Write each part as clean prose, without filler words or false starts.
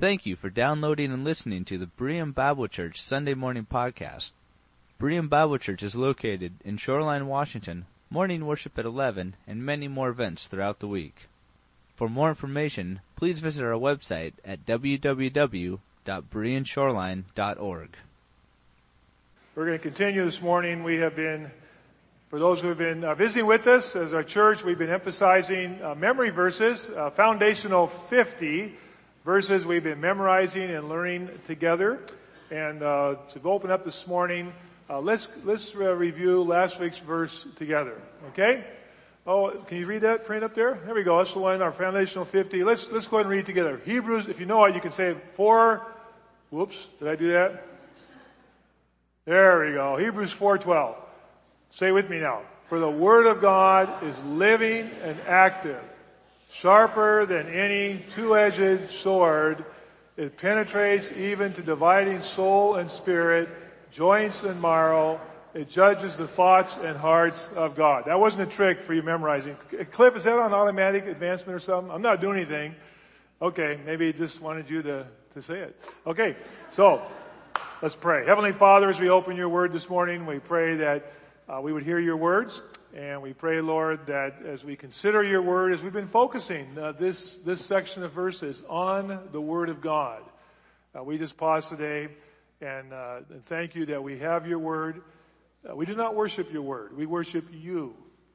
Thank you for downloading and listening to the Berean Bible Church Sunday Morning Podcast. Berean Bible Church is located in Shoreline, Washington, morning worship at 11, and many more events throughout the week. For more information, please visit our website at www.bereanshoreline.org. We're going to continue this morning. We have been, for those who have been visiting with us as our church, we've been emphasizing memory verses, foundational 50 verses we've been memorizing and learning together. And to open up this morning, let's review last week's verse together. Okay? Oh, can you read that print up there? There we go. That's the one, our foundational 50. Let's go ahead and read together. Hebrews, if you know it, you can say There we go. Hebrews 4:12. Say with me now. For the word of God is living and active, sharper than any two-edged sword. It penetrates even to dividing soul and spirit, joints and marrow. It judges the thoughts and hearts of God. That wasn't a trick for you memorizing. Cliff, is that on automatic advancement or something? I'm not doing anything. Okay, maybe he just wanted you to say it. Okay, so let's pray. Heavenly Father, as we open your word this morning, we pray that we would hear your words. And we pray, Lord, that as we consider your word, as we've been focusing this section of verses on the word of God, we just pause today and thank you that we have your word. We do not worship your word. We worship you.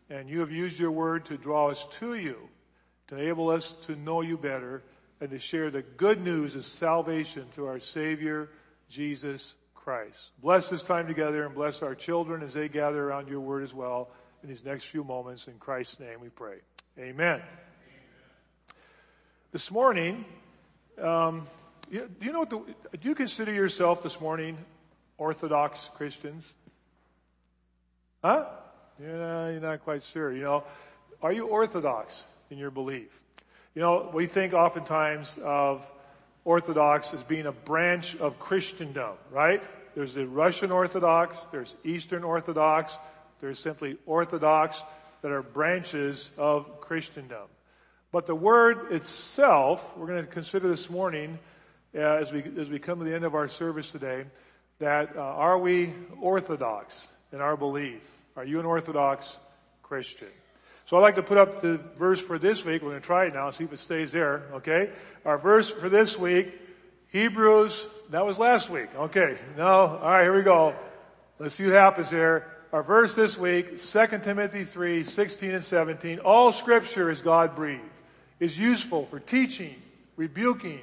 And you have used your word to draw us to you, to enable us to know you better, and to share the good news of salvation through our Savior, Jesus Christ. Bless this time together and bless our children as they gather around your word as well in these next few moments. In Christ's name we pray. Amen. This morning, do you consider yourself this morning Orthodox Christians? Huh? You're not quite sure. Are you orthodox in your belief? We think oftentimes of Orthodox as being a branch of Christendom, right? There's the Russian Orthodox, there's Eastern Orthodox, there's simply Orthodox that are branches of Christendom. But the word itself, we're going to consider this morning as we come to the end of our service today, that are we orthodox in our belief? Are you an Orthodox Christian? So I'd like to put up the verse for this week. We're going to try it now and see if it stays there, okay? Our verse for this week, Hebrews, that was last week, okay. No, all right, here we go. Let's see what happens here. Our verse this week, 2 Timothy 3:16-17. All scripture is God-breathed, is useful for teaching, rebuking,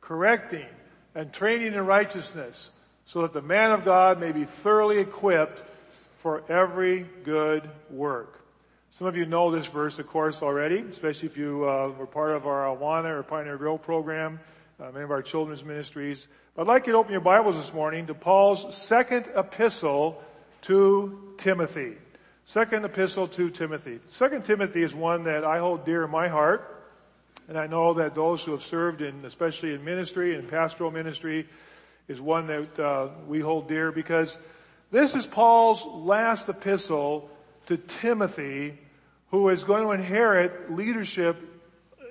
correcting, and training in righteousness, so that the man of God may be thoroughly equipped for every good work. Some of you know this verse, of course, already, especially if you were part of our Awana or Pioneer Girl program, many of our children's ministries. But I'd like you to open your Bibles this morning to Paul's second epistle to Timothy. Second epistle to Timothy. Second Timothy is one that I hold dear in my heart, and I know that those who have served in, especially in ministry and pastoral ministry, is one that we hold dear because this is Paul's last epistle to Timothy, who is going to inherit leadership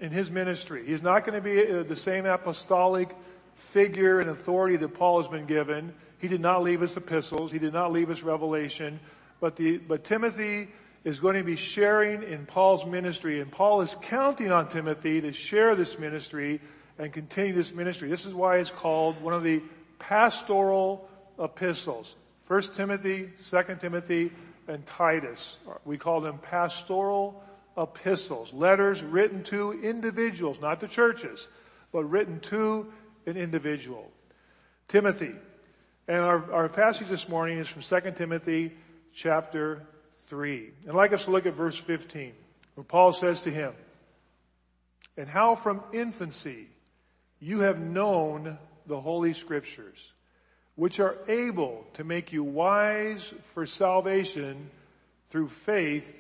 in his ministry. He's not going to be the same apostolic figure and authority that Paul has been given. He did not leave us epistles. He did not leave us revelation. But Timothy is going to be sharing in Paul's ministry, and Paul is counting on Timothy to share this ministry and continue this ministry. This is why it's called one of the pastoral epistles. 1 Timothy, 2 Timothy, and Titus. We call them pastoral epistles, letters written to individuals, not to churches, but written to an individual. Timothy. And our passage this morning is from 2 Timothy chapter 3. And I'd like us to look at verse 15, where Paul says to him, "And how from infancy you have known the Holy Scriptures, which are able to make you wise for salvation through faith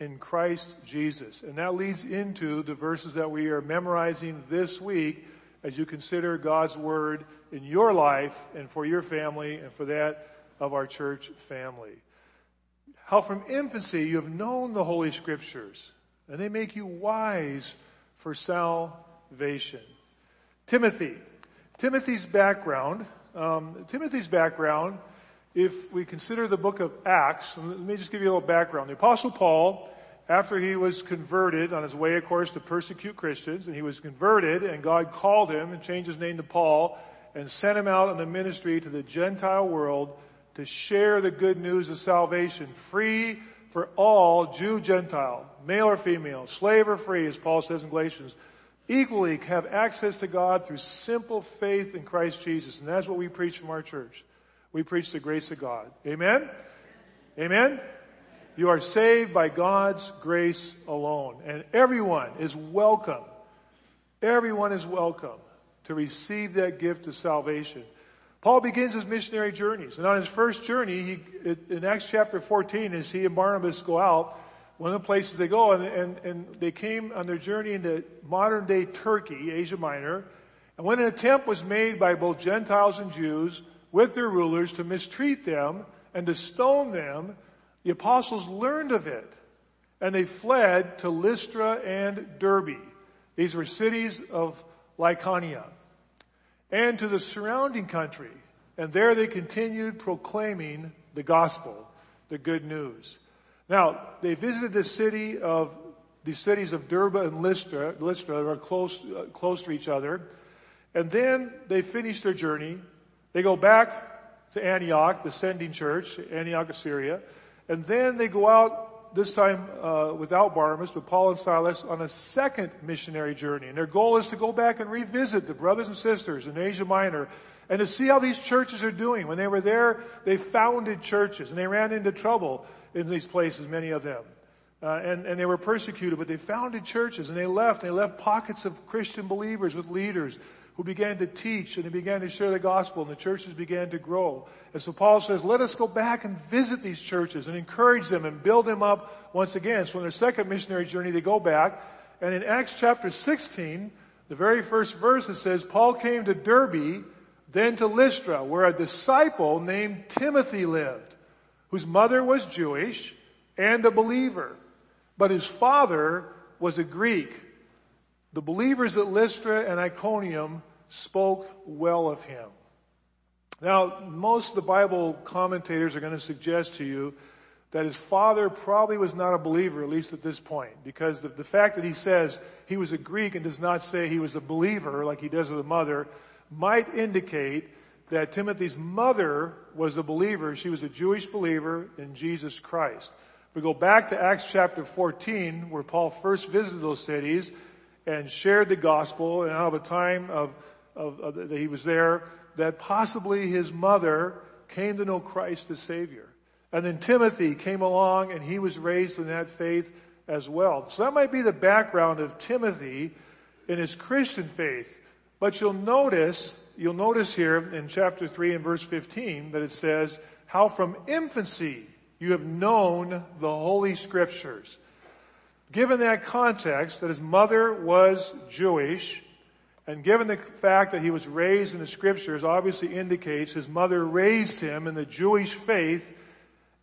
in Christ Jesus." And that leads into the verses that we are memorizing this week as you consider God's Word in your life and for your family and for that of our church family. How from infancy you have known the Holy Scriptures, and they make you wise for salvation. Timothy, Timothy's background, if we consider the book of Acts, let me just give you a little background. The Apostle Paul, after he was converted, on his way, of course, to persecute Christians, and he was converted, and God called him and changed his name to Paul and sent him out on a ministry to the Gentile world to share the good news of salvation, free for all, Jew, Gentile, male or female, slave or free, as Paul says in Galatians, equally have access to God through simple faith in Christ Jesus. And that's what we preach from our church. We preach the grace of God. Amen? Amen? You are saved by God's grace alone. And everyone is welcome. Everyone is welcome to receive that gift of salvation. Paul begins his missionary journeys. And on his first journey, in Acts chapter 14, as he and Barnabas go out, one of the places they go, and they came on their journey into modern-day Turkey, Asia Minor, and when an attempt was made by both Gentiles and Jews with their rulers to mistreat them and to stone them, the apostles learned of it, and they fled to Lystra and Derbe. These were cities of Lycaonia, and to the surrounding country, and there they continued proclaiming the gospel, the good news. Now, they visited the cities of Derbe and Lystra that are close to each other, and then they finish their journey. They go back to Antioch, the sending church, Antioch of Syria, and then they go out, this time without Barnabas, with Paul and Silas, on a second missionary journey. And their goal is to go back and revisit the brothers and sisters in Asia Minor, and to see how these churches are doing. When they were there, they founded churches, and they ran into trouble in these places, many of them. And they were persecuted, but they founded churches, and they left pockets of Christian believers with leaders who began to teach, and they began to share the gospel, and the churches began to grow. And so Paul says, let us go back and visit these churches and encourage them and build them up once again. So on their second missionary journey, they go back, and in Acts chapter 16, the very first verse, it says, Paul came to Derbe, then to Lystra, where a disciple named Timothy lived, whose mother was Jewish and a believer, but his father was a Greek. The believers at Lystra and Iconium spoke well of him. Now, most of the Bible commentators are going to suggest to you that his father probably was not a believer, at least at this point, because the fact that he says he was a Greek and does not say he was a believer like he does with the mother might indicate that Timothy's mother was a believer. She was a Jewish believer in Jesus Christ. We go back to Acts chapter 14, where Paul first visited those cities and shared the gospel, and out of a time that he was there, that possibly his mother came to know Christ as Savior. And then Timothy came along, and he was raised in that faith as well. So that might be the background of Timothy in his Christian faith. But you'll notice here in chapter 3 and verse 15 that it says, how from infancy you have known the Holy Scriptures. Given that context, that his mother was Jewish, and given the fact that he was raised in the Scriptures, obviously indicates his mother raised him in the Jewish faith,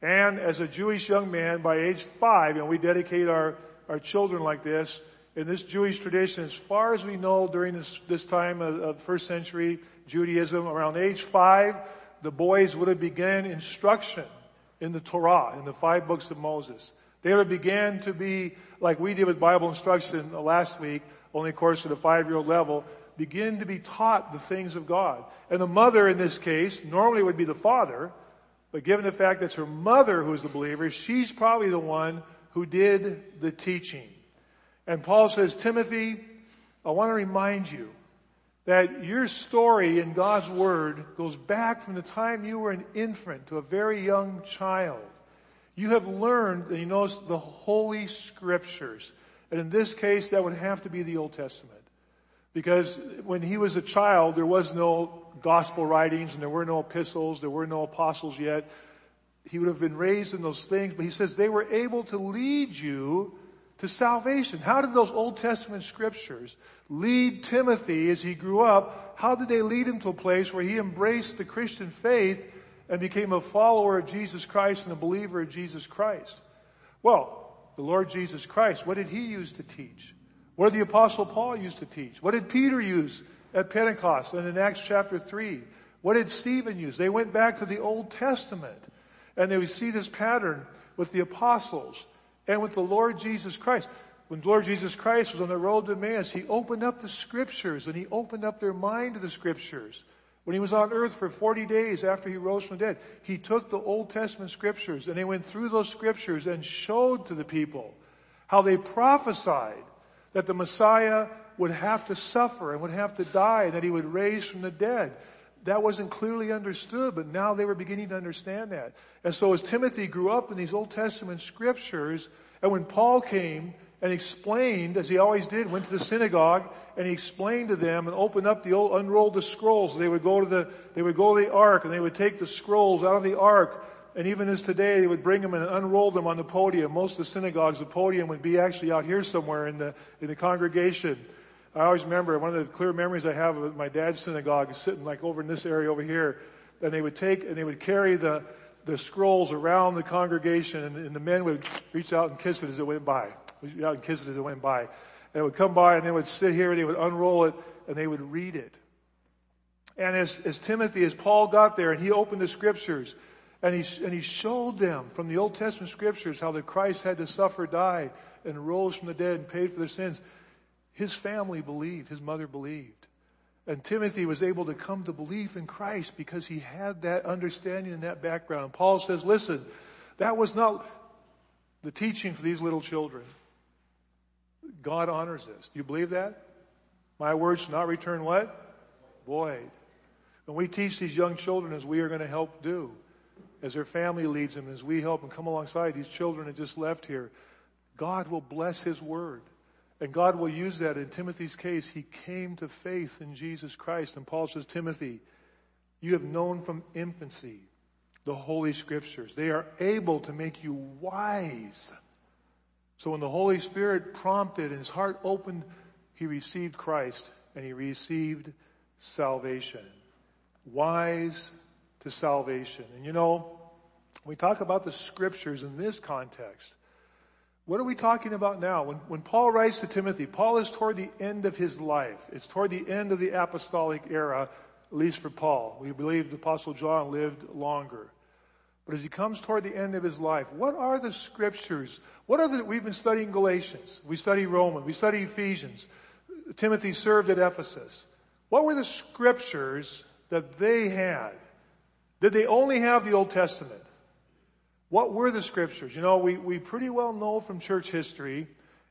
and as a Jewish young man by age 5, and we dedicate our children like this, in this Jewish tradition, as far as we know during this time of first century Judaism, around age 5, the boys would have began instruction in the Torah, in the 5 books of Moses. They would have began to be, like we did with Bible instruction last week, only of course at a 5-year-old level, begin to be taught the things of God. And the mother in this case, normally would be the father, but given the fact that it's her mother who's the believer, she's probably the one who did the teaching. And Paul says, Timothy, I want to remind you that your story in God's Word goes back from the time you were an infant to a very young child. You have learned, and you notice, the Holy Scriptures. And in this case, that would have to be the Old Testament. Because when he was a child, there was no gospel writings, and there were no epistles, there were no apostles yet. He would have been raised in those things, but he says they were able to lead you to salvation. How did those Old Testament scriptures lead Timothy as he grew up? How did they lead him to a place where he embraced the Christian faith and became a follower of Jesus Christ and a believer of Jesus Christ? Well, the Lord Jesus Christ, what did he use to teach? What did the Apostle Paul use to teach? What did Peter use at Pentecost and in Acts chapter 3. What did Stephen use? They went back to the Old Testament, and they would see this pattern with the apostles and with the Lord Jesus Christ. When the Lord Jesus Christ was on the road to Emmaus, he opened up the Scriptures, and he opened up their mind to the Scriptures. When he was on earth for 40 days after he rose from the dead, he took the Old Testament Scriptures, and they went through those Scriptures and showed to the people how they prophesied that the Messiah would have to suffer and would have to die, and that he would raise from the dead. That wasn't clearly understood, but now they were beginning to understand that. And so as Timothy grew up in these Old Testament Scriptures, and when Paul came and explained, as he always did, went to the synagogue and he explained to them and opened up the old, unrolled the scrolls. They would go to the ark, and they would take the scrolls out of the ark. And even as today, they would bring them and unroll them on the podium. Most of the synagogues, the podium would be actually out here somewhere in the congregation. I always remember, one of the clear memories I have of my dad's synagogue is sitting like over in this area over here. And they would carry the scrolls around the congregation, and the men would reach out and kiss it as it went by. And it would come by, and they would sit here, and they would unroll it, and they would read it. And as Timothy, as Paul got there, and he opened the Scriptures, and he showed them from the Old Testament Scriptures how that Christ had to suffer, die, and rose from the dead and paid for their sins. His family believed. His mother believed. And Timothy was able to come to belief in Christ because he had that understanding and that background. And Paul says, listen, that was not the teaching for these little children. God honors this. Do you believe that? My words shall not return what? Void. And we teach these young children, as we are going to help do, as their family leads them, as we help and come alongside these children that just left here. God will bless his word. And God will use that. In Timothy's case, he came to faith in Jesus Christ. And Paul says, Timothy, you have known from infancy the Holy Scriptures. They are able to make you wise. So when the Holy Spirit prompted and his heart opened, he received Christ and he received salvation. Wise to salvation. And you know, we talk about the Scriptures in this context. What are we talking about now? When Paul writes to Timothy, Paul is toward the end of his life. It's toward the end of the apostolic era, at least for Paul. We believe the Apostle John lived longer. But as he comes toward the end of his life, what are the Scriptures? We've been studying Galatians. We study Romans. We study Ephesians. Timothy served at Ephesus. What were the Scriptures that they had? Did they only have the Old Testament? What were the Scriptures? You know, we pretty well know from church history,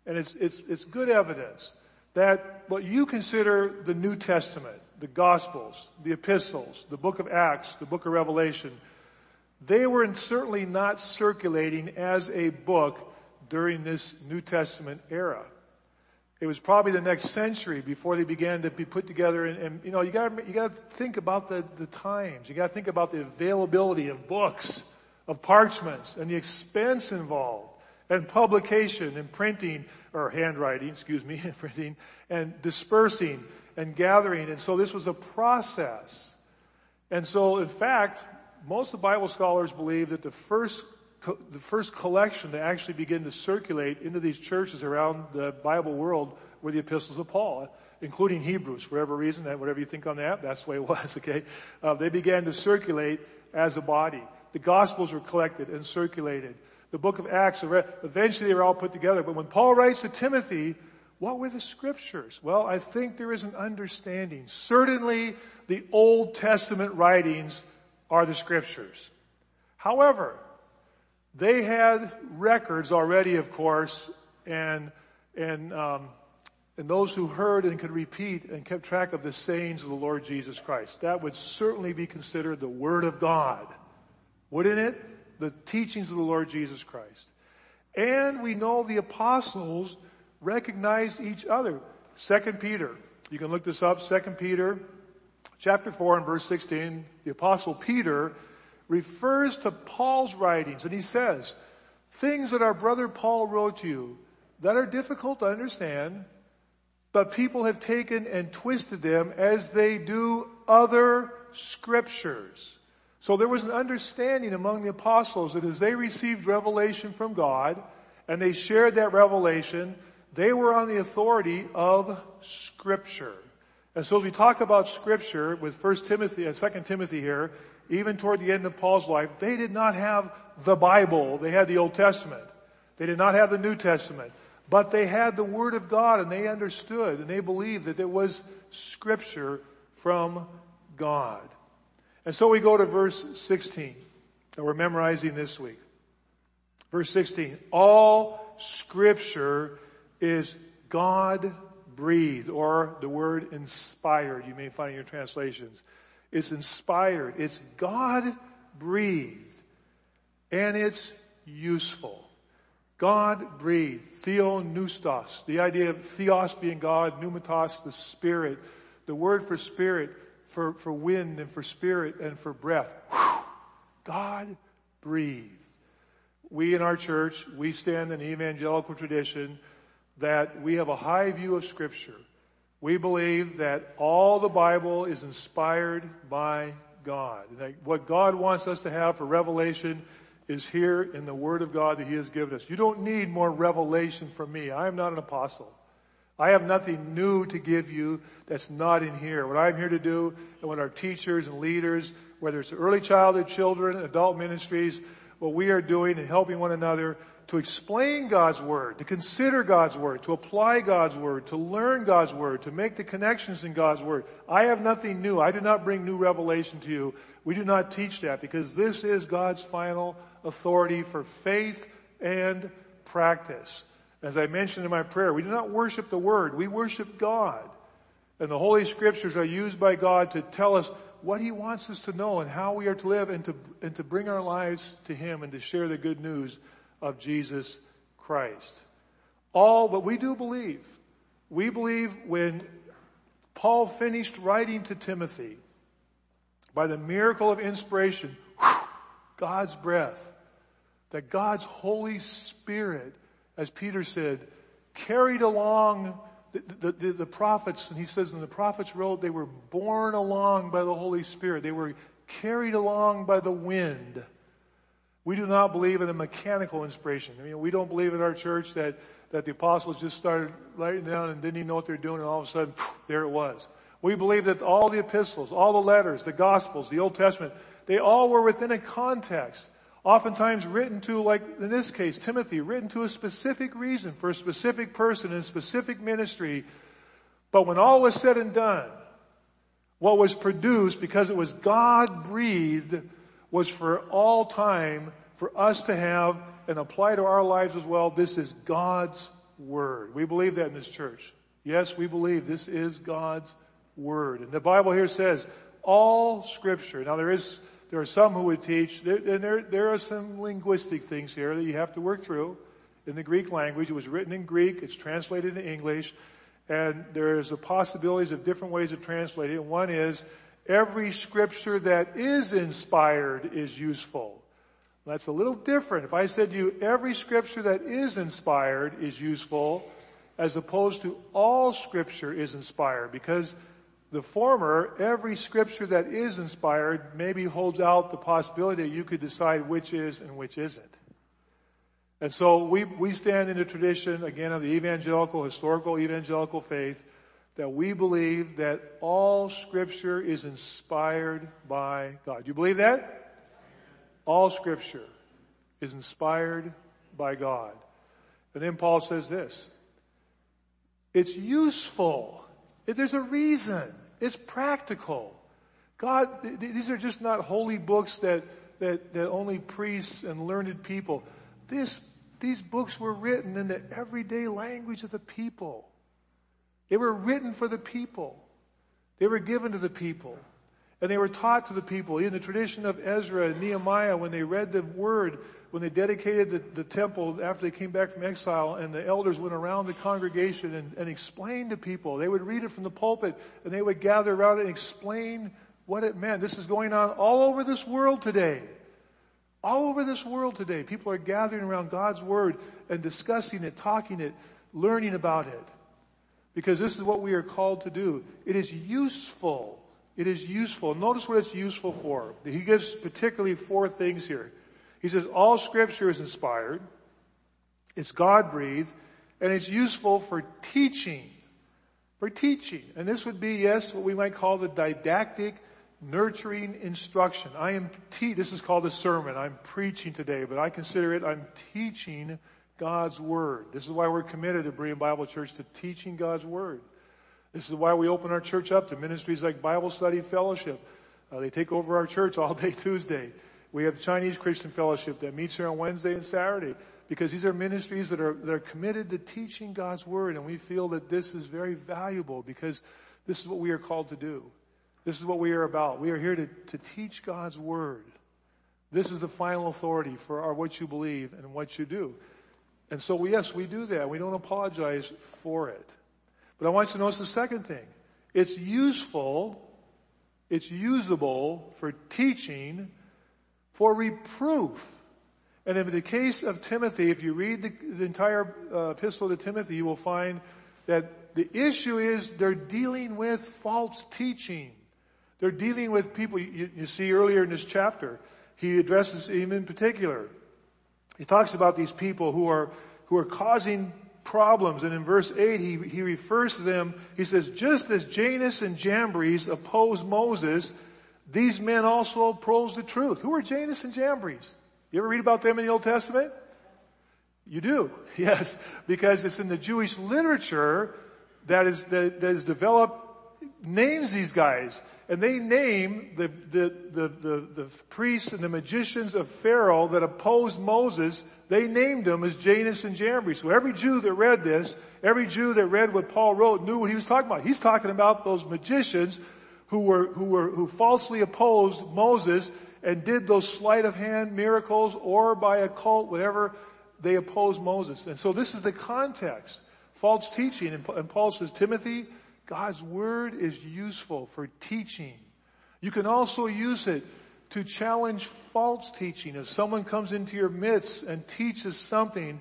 and it's good evidence, that what you consider the New Testament, the Gospels, the Epistles, the book of Acts, the book of Revelation, they were certainly not circulating as a book during this New Testament era. It was probably the next century before they began to be put together. And you know, you got to think about the times. You got to think about the availability of books, of parchments, and the expense involved, and publication, and printing, or handwriting, and printing, and dispersing, and gathering. And so this was a process. And so, in fact, most of the Bible scholars believe that the first collection to actually begin to circulate into these churches around the Bible world were the epistles of Paul, including Hebrews, for whatever reason, whatever you think on that, that's the way it was, okay? They began to circulate as a body. The Gospels were collected and circulated. The book of Acts, eventually they were all put together. But when Paul writes to Timothy, what were the Scriptures? Well, I think there is an understanding. Certainly, the Old Testament writings are the Scriptures. However, they had records already, of course, and those who heard and could repeat and kept track of the sayings of the Lord Jesus Christ. That would certainly be considered the Word of God. Wouldn't it? The teachings of the Lord Jesus Christ. And we know the apostles recognized each other. 2 Peter. You can look this up. 2 Peter chapter 4 and verse 16. The apostle Peter refers to Paul's writings. And he says, things that our brother Paul wrote to you that are difficult to understand, but people have taken and twisted them as they do other Scriptures. So there was an understanding among the apostles that as they received revelation from God and they shared that revelation, they were on the authority of Scripture. And so as we talk about Scripture with First Timothy and Second Timothy here, even toward the end of Paul's life, they did not have the Bible. They had the Old Testament. They did not have the New Testament. But they had the Word of God, and they understood, and they believed that it was Scripture from God. And so we go to verse 16 that we're memorizing this week. Verse 16, all Scripture is God-breathed, or the word inspired. You may find in your translations. It's inspired. It's God-breathed, and it's useful. God-breathed, theonoustos, the idea of theos being God, pneumatos, the spirit, the word for spirit, for wind and for spirit and for breath. Whew. God-breathed. We in our church, we stand in the evangelical tradition that we have a high view of Scripture. We believe that all the Bible is inspired by God, and that what God wants us to have for revelation is here in the Word of God that He has given us. You don't need more revelation from me. I am not an apostle. I have nothing new to give you that's not in here. What I'm here to do, and what our teachers and leaders, whether it's early childhood children, adult ministries, what we are doing and helping one another to explain God's Word, to consider God's Word, to apply God's Word, to learn God's Word, to make the connections in God's Word. I have nothing new. I do not bring new revelation to you. We do not teach that, because this is God's final authority for faith and practice. As I mentioned in my prayer, we do not worship the Word. We worship God. And the Holy Scriptures are used by God to tell us what He wants us to know and how we are to live, and to bring our lives to Him and to share the good news of Jesus Christ. But we do believe. We believe when Paul finished writing to Timothy, by the miracle of inspiration, God's breath, that God's Holy Spirit, as Peter said, carried along the prophets, and he says, and the prophets wrote, they were borne along by the Holy Spirit. They were carried along by the wind. We do not believe in a mechanical inspiration. I mean, we don't believe in our church that the apostles just started writing down and didn't even know what they're doing, and all of a sudden, poof, there it was. We believe that all the epistles, all the letters, the Gospels, the Old Testament, they all were within a context, oftentimes written to, like in this case, Timothy, written to a specific reason for a specific person in a specific ministry. But when all was said and done, what was produced, because it was God-breathed, was for all time for us to have and apply to our lives as well. This is God's Word. We believe that in this church. Yes, we believe this is God's Word. And the Bible here says, all Scripture. Now there are some who would teach, and there are some linguistic things here that you have to work through. In the Greek language, it was written in Greek, it's translated into English, and there's the possibilities of different ways of translating it. One is, every Scripture that is inspired is useful. That's a little different. If I said to you, every Scripture that is inspired is useful, as opposed to all Scripture is inspired, because the former, every Scripture that is inspired, maybe holds out the possibility that you could decide which is and which isn't. And so we stand in the tradition, again, of the evangelical, historical evangelical faith, that we believe that all Scripture is inspired by God. Do you believe that? All Scripture is inspired by God. And then Paul says this, it's useful. There's a reason. It's practical. God, these are just not holy books that only priests and learned people. These books were written in the everyday language of the people. They were written for the people. They were given to the people. And they were taught to the people. In the tradition of Ezra and Nehemiah, when they read the Word, when they dedicated the temple after they came back from exile, and the elders went around the congregation and explained to people. They would read it from the pulpit, and they would gather around it and explain what it meant. This is going on all over this world today. All over this world today. People are gathering around God's Word and discussing it, talking it, learning about it. Because this is what we are called to do. It is useful. It is useful. Notice what it's useful for. He gives particularly four things here. He says, all Scripture is inspired, it's God-breathed, and it's useful for teaching. for teaching. And this would be, yes, what we might call the didactic, nurturing instruction. This is called a sermon. I'm preaching today, but I consider it I'm teaching God's Word. This is why we're committed at Berean Bible Church to teaching God's Word. This is why we open our church up to ministries like Bible Study Fellowship. They take over our church all day Tuesday. We have Chinese Christian Fellowship that meets here on Wednesday and Saturday, because these are ministries that are committed to teaching God's Word, and we feel that this is very valuable because this is what we are called to do. This is what we are about. We are here to teach God's Word. This is the final authority for what you believe and what you do. And so, yes, we do that. We don't apologize for it. But I want you to notice the second thing. It's useful, it's usable for teaching, for reproof. And in the case of Timothy, if you read the entire epistle to Timothy, you will find that the issue is they're dealing with false teaching. They're dealing with people. You see earlier in this chapter, he addresses him in particular. He talks about these people who are causing problems. And in verse 8, he refers to them. He says, just as Jannes and Jambres opposed Moses, these men also oppose the truth. Who are Jannes and Jambres? You ever read about them in the Old Testament? You do, yes, because it's in the Jewish literature that is developed, names these guys, and they name the priests and the magicians of Pharaoh that opposed Moses. They named them as Jannes and Jambres. So every Jew that read this, every Jew that read what Paul wrote knew what he was talking about. He's talking about those magicians who falsely opposed Moses and did those sleight of hand miracles or by occult, whatever, they opposed Moses. And so this is the context. False teaching. And Paul says, Timothy, God's Word is useful for teaching. You can also use it to challenge false teaching. If someone comes into your midst and teaches something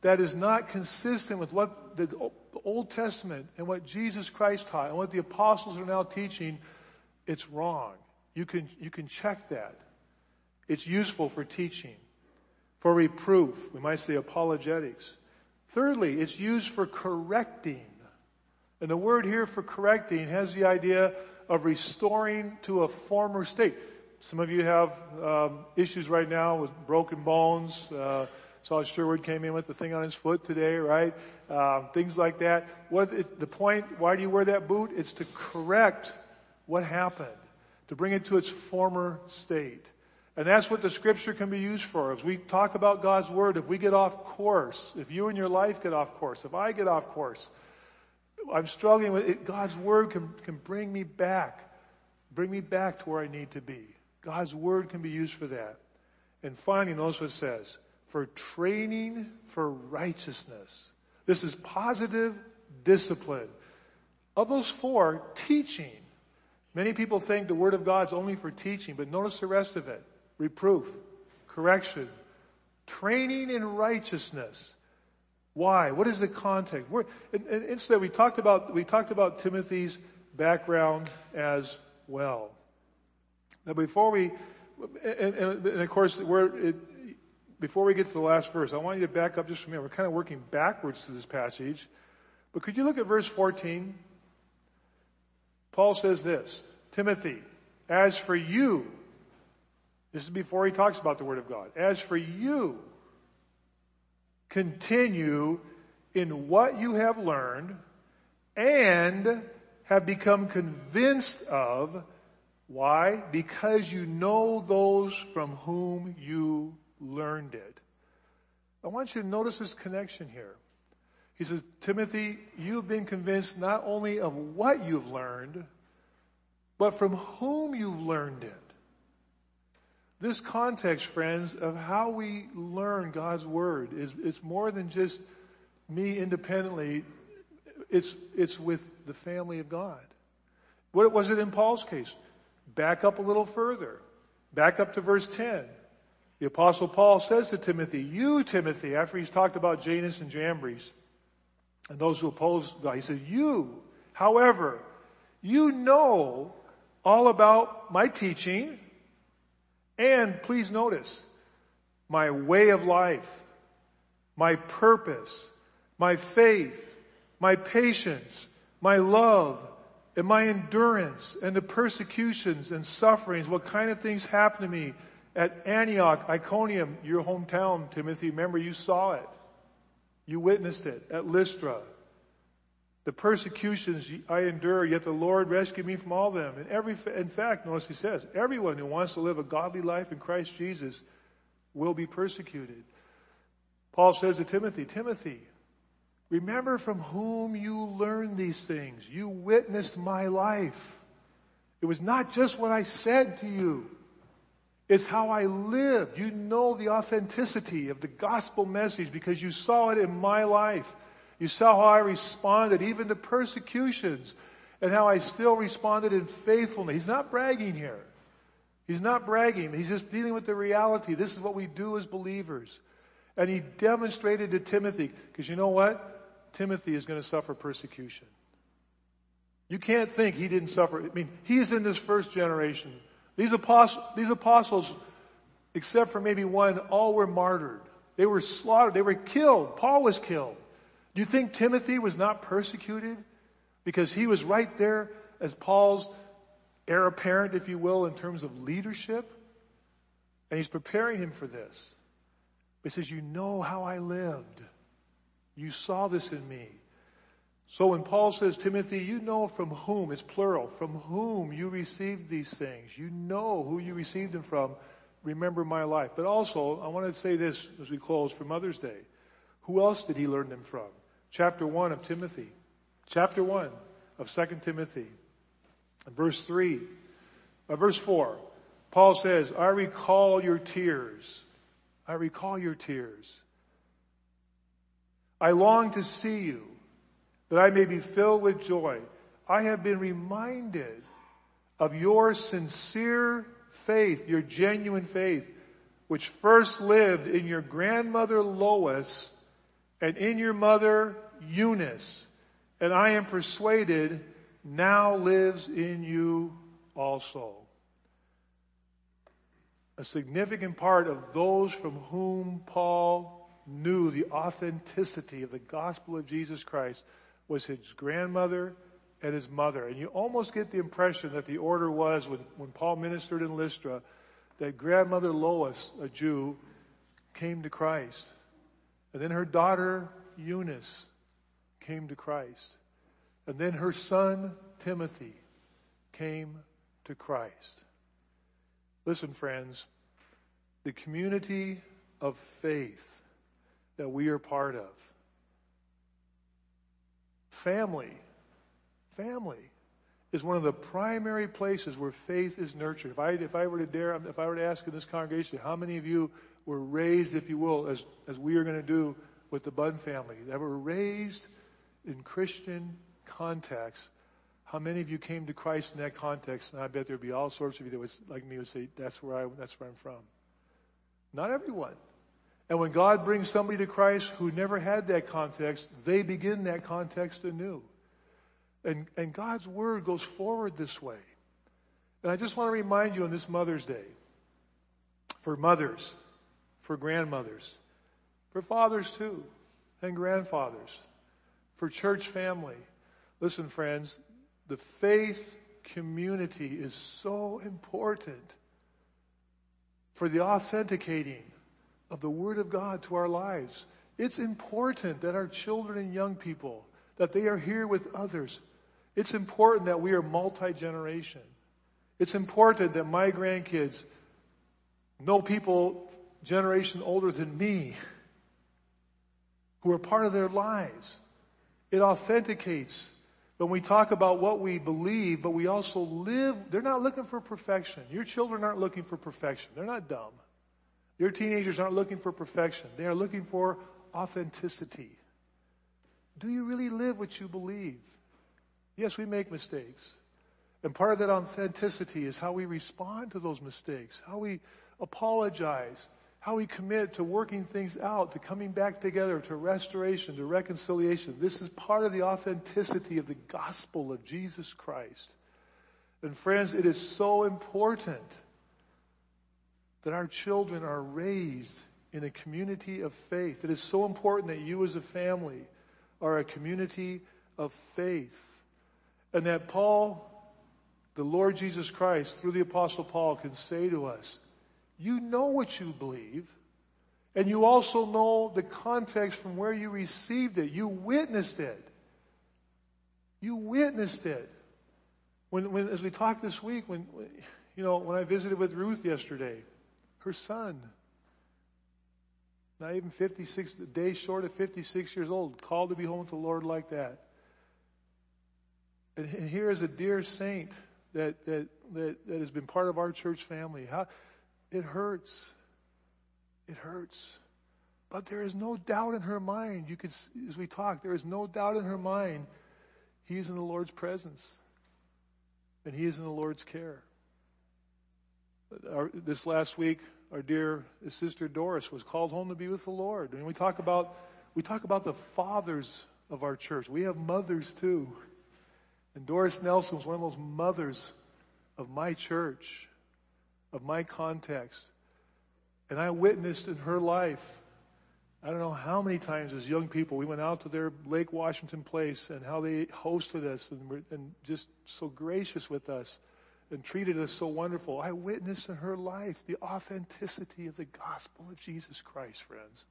that is not consistent with what the Old Testament and what Jesus Christ taught and what the apostles are now teaching, it's wrong. You can check that. It's useful for teaching, for reproof. We might say apologetics. Thirdly, it's used for correcting. And the word here for correcting has the idea of restoring to a former state. Some of you have issues right now with broken bones. Saw Sherwood came in with the thing on his foot today, right? Things like that. The point, why do you wear that boot? It's to correct what happened, to bring it to its former state. And that's what the Scripture can be used for. As we talk about God's Word, if we get off course, if you and your life get off course, if I get off course, I'm struggling with it. God's Word can bring me back to where I need to be. God's Word can be used for that. And finally, notice what it says, for training for righteousness. This is positive discipline. Of those four, teaching. Many people think the Word of God is only for teaching, but notice the rest of it. Reproof, correction, training in righteousness. Why? What is the context? Instead, we talked about Timothy's background as well. Now, before we get to the last verse, I want you to back up just a minute. We're kind of working backwards to this passage, but could you look at verse 14? Paul says this, Timothy, as for you, this is before he talks about the Word of God. As for you, continue in what you have learned and have become convinced of. Why? Because you know those from whom you learned it. I want you to notice this connection here. He says, Timothy, you've been convinced not only of what you've learned, but from whom you've learned it. This context, friends, of how we learn God's Word is more than just me independently. It's with the family of God. What was it in Paul's case? Back up a little further. Back up to verse 10. The Apostle Paul says to Timothy, you, Timothy, after he's talked about Jannes and Jambres and those who oppose God, he says, you, however, you know all about my teaching. And please notice, my way of life, my purpose, my faith, my patience, my love, and my endurance, and the persecutions and sufferings, what kind of things happened to me at Antioch, Iconium, your hometown, Timothy. Remember, you saw it. You witnessed it at Lystra. The persecutions I endure, yet the Lord rescued me from all of them. In fact, notice he says, everyone who wants to live a godly life in Christ Jesus will be persecuted. Paul says to Timothy, Timothy, remember from whom you learned these things. You witnessed my life. It was not just what I said to you. It's how I lived. You know the authenticity of the gospel message because you saw it in my life. You saw how I responded even to persecutions and how I still responded in faithfulness. He's not bragging here. He's not bragging. He's just dealing with the reality. This is what we do as believers. And he demonstrated to Timothy, because you know what? Timothy is going to suffer persecution. You can't think he didn't suffer. I mean, he's in this first generation. These apostles, except for maybe one, all were martyred. They were slaughtered. They were killed. Paul was killed. Do you think Timothy was not persecuted? Because he was right there as Paul's heir apparent, if you will, in terms of leadership. And he's preparing him for this. He says, you know how I lived. You saw this in me. So when Paul says, Timothy, you know from whom, it's plural, from whom you received these things. You know who you received them from. Remember my life. But also, I want to say this as we close for Mother's Day. Who else did he learn them from? Chapter 1 of Timothy. Chapter 1 of Second Timothy. Verse 4. Paul says, I recall your tears. I recall your tears. I long to see you, that I may be filled with joy. I have been reminded of your sincere faith, your genuine faith, which first lived in your grandmother Lois and in your mother Eunice. And I am persuaded now lives in you also. A significant part of those from whom Paul knew the authenticity of the gospel of Jesus Christ was his grandmother and his mother. And you almost get the impression that the order was when Paul ministered in Lystra that grandmother Lois, a Jew, came to Christ. And then her daughter Eunice came to Christ. And then her son Timothy came to Christ. Listen, friends, the community of faith that we are part of. Family is one of the primary places where faith is nurtured. If I were to ask in this congregation, how many of you were raised, if you will, as we are going to do with the Bunn family, that were raised in Christian contexts, how many of you came to Christ in that context? And I bet there'd be all sorts of you that was like me would say, that's where I'm from. Not everyone. And when God brings somebody to Christ who never had that context, they begin that context anew. And God's word goes forward this way. And I just want to remind you on this Mother's Day, for mothers, for grandmothers, for fathers too, and grandfathers, for church family. Listen, friends, the faith community is so important for the authenticating of the Word of God to our lives. It's important that our children and young people, that they are here with others. It's important that we are multi-generation. It's important that my grandkids know people generation older than me who are part of their lives. It authenticates when we talk about what we believe, but we also live. They're not looking for perfection. Your children aren't looking for perfection. They're not dumb. Your teenagers aren't looking for perfection. They are looking for authenticity. Do you really live what you believe? Yes, we make mistakes. And part of that authenticity is how we respond to those mistakes, how we apologize, how we commit to working things out, to coming back together, to restoration, to reconciliation. This is part of the authenticity of the gospel of Jesus Christ. And friends, it is so important that our children are raised in a community of faith. It is so important that you as a family are a community of faith. And that Paul, the Lord Jesus Christ, through the Apostle Paul, can say to us, you know what you believe, and you also know the context from where you received it. You witnessed it. You witnessed it. When as we talked this week, when I visited with Ruth yesterday, her son, not even 56, a day short of 56 years old, called to be home with the Lord like that. And here is a dear saint that has been part of our church family. It hurts. It hurts. But there is no doubt in her mind. You could, as we talk, there is no doubt in her mind. He is in the Lord's presence. And he is in the Lord's care. This last week, our dear sister Doris was called home to be with the Lord. And we talk about the fathers of our church. We have mothers too. And Doris Nelson was one of those mothers of my church, of my context. And I witnessed in her life, I don't know how many times as young people, we went out to their Lake Washington place and how they hosted us and just so gracious with us and treated us so wonderful. I witnessed in her life the authenticity of the gospel of Jesus Christ, friends.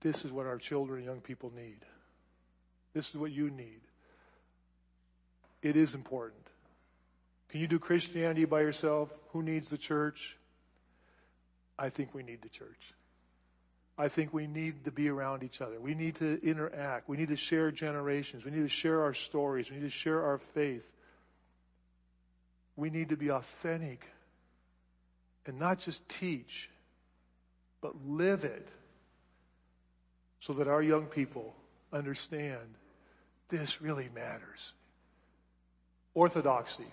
This is what our children and young people need. This is what you need. It is important. Can you do Christianity by yourself? Who needs the church? I think we need the church. I think we need to be around each other. We need to interact. We need to share generations. We need to share our stories. We need to share our faith. We need to be authentic and not just teach, but live it so that our young people understand this really matters. Orthodoxy.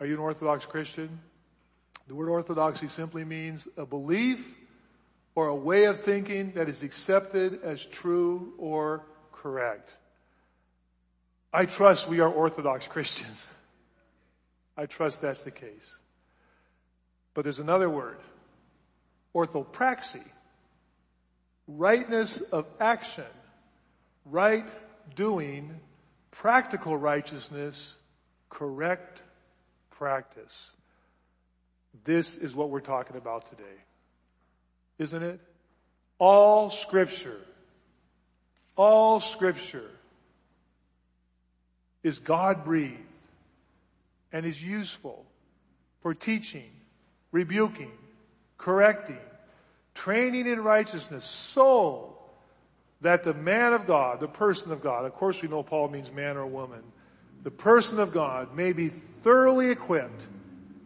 Are you an Orthodox Christian? The word orthodoxy simply means a belief or a way of thinking that is accepted as true or correct. I trust we are Orthodox Christians. I trust that's the case. But there's another word, orthopraxy. Rightness of action, right doing, practical righteousness, correct practice. This is what we're talking about today. Isn't it? All scripture is God-breathed and is useful for teaching, rebuking, correcting, training in righteousness, so that the man of God, the person of God, of course we know Paul means man or woman, the person of God may be thoroughly equipped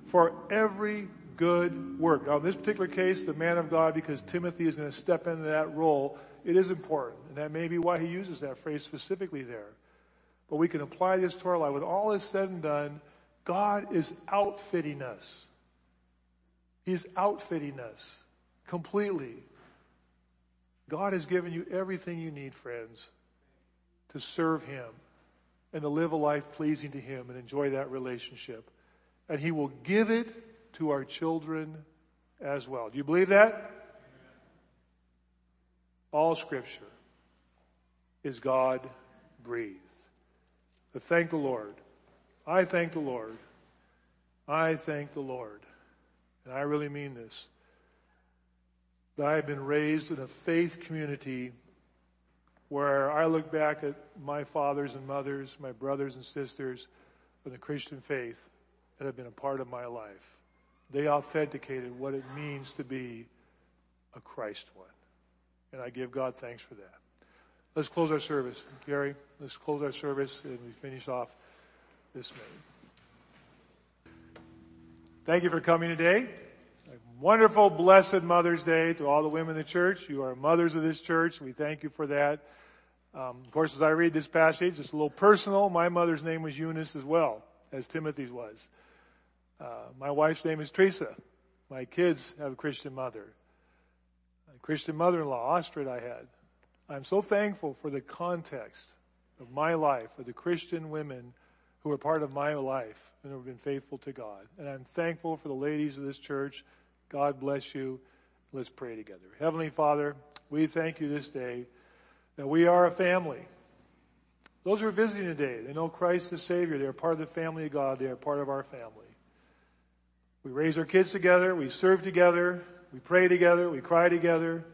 for every good work. Now in this particular case, the man of God, because Timothy is going to step into that role, it is important. And that may be why he uses that phrase specifically there. But we can apply this to our life. When all is said and done, God is outfitting us. He's outfitting us completely. God has given you everything you need, friends, to serve Him and to live a life pleasing to Him and enjoy that relationship. And He will give it to our children as well. Do you believe that? All Scripture is God-breathed. But thank the Lord. I thank the Lord. I thank the Lord. And I really mean this. That I have been raised in a faith community where I look back at my fathers and mothers, my brothers and sisters of the Christian faith that have been a part of my life. They authenticated what it means to be a Christ one. And I give God thanks for that. Let's close our service. Gary, let's close our service and we finish off this meeting. Thank you for coming today. Wonderful, blessed Mother's Day to all the women in the church. You are mothers of this church. We thank you for that. Of course, as I read this passage, it's a little personal. My mother's name was Eunice as well, as Timothy's was. My wife's name is Teresa. My kids have a Christian mother. A Christian mother-in-law, Astrid, I had. I'm so thankful for the context of my life, of the Christian women who are part of my life and who have been faithful to God. And I'm thankful for the ladies of this church. God bless you. Let's pray together. Heavenly Father, we thank you this day that we are a family. Those who are visiting today, they know Christ as Savior. They are part of the family of God. They are part of our family. We raise our kids together. We serve together. We pray together. We cry together.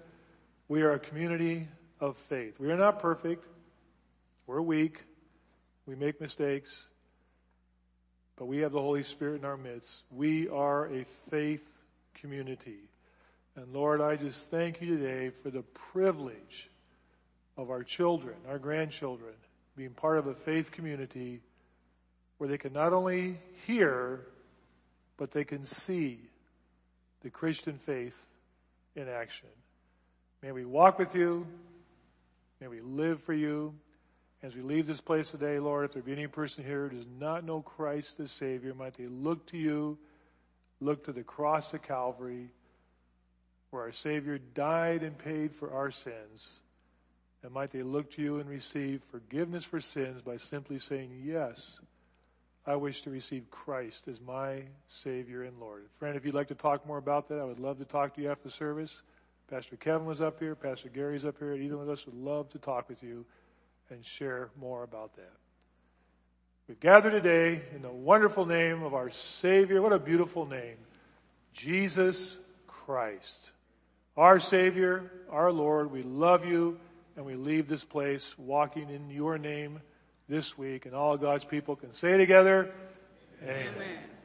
We are a community of faith. We are not perfect. We're weak. We make mistakes. But we have the Holy Spirit in our midst. We are a faith community. And Lord, I just thank you today for the privilege of our children, our grandchildren, being part of a faith community where they can not only hear, but they can see the Christian faith in action. May we walk with you. May we live for you. As we leave this place today, Lord, if there be any person here who does not know Christ as Savior, might they look to you, look to the cross of Calvary, where our Savior died and paid for our sins. And might they look to you and receive forgiveness for sins by simply saying, yes, I wish to receive Christ as my Savior and Lord. Friend, if you'd like to talk more about that, I would love to talk to you after the service. Pastor Kevin was up here. Pastor Gary's up here. Either one of us would love to talk with you and share more about that. We've gathered today in the wonderful name of our Savior. What a beautiful name. Jesus Christ. Our Savior, our Lord, we love you, and we leave this place walking in your name this week. And all God's people can say together, amen. Amen.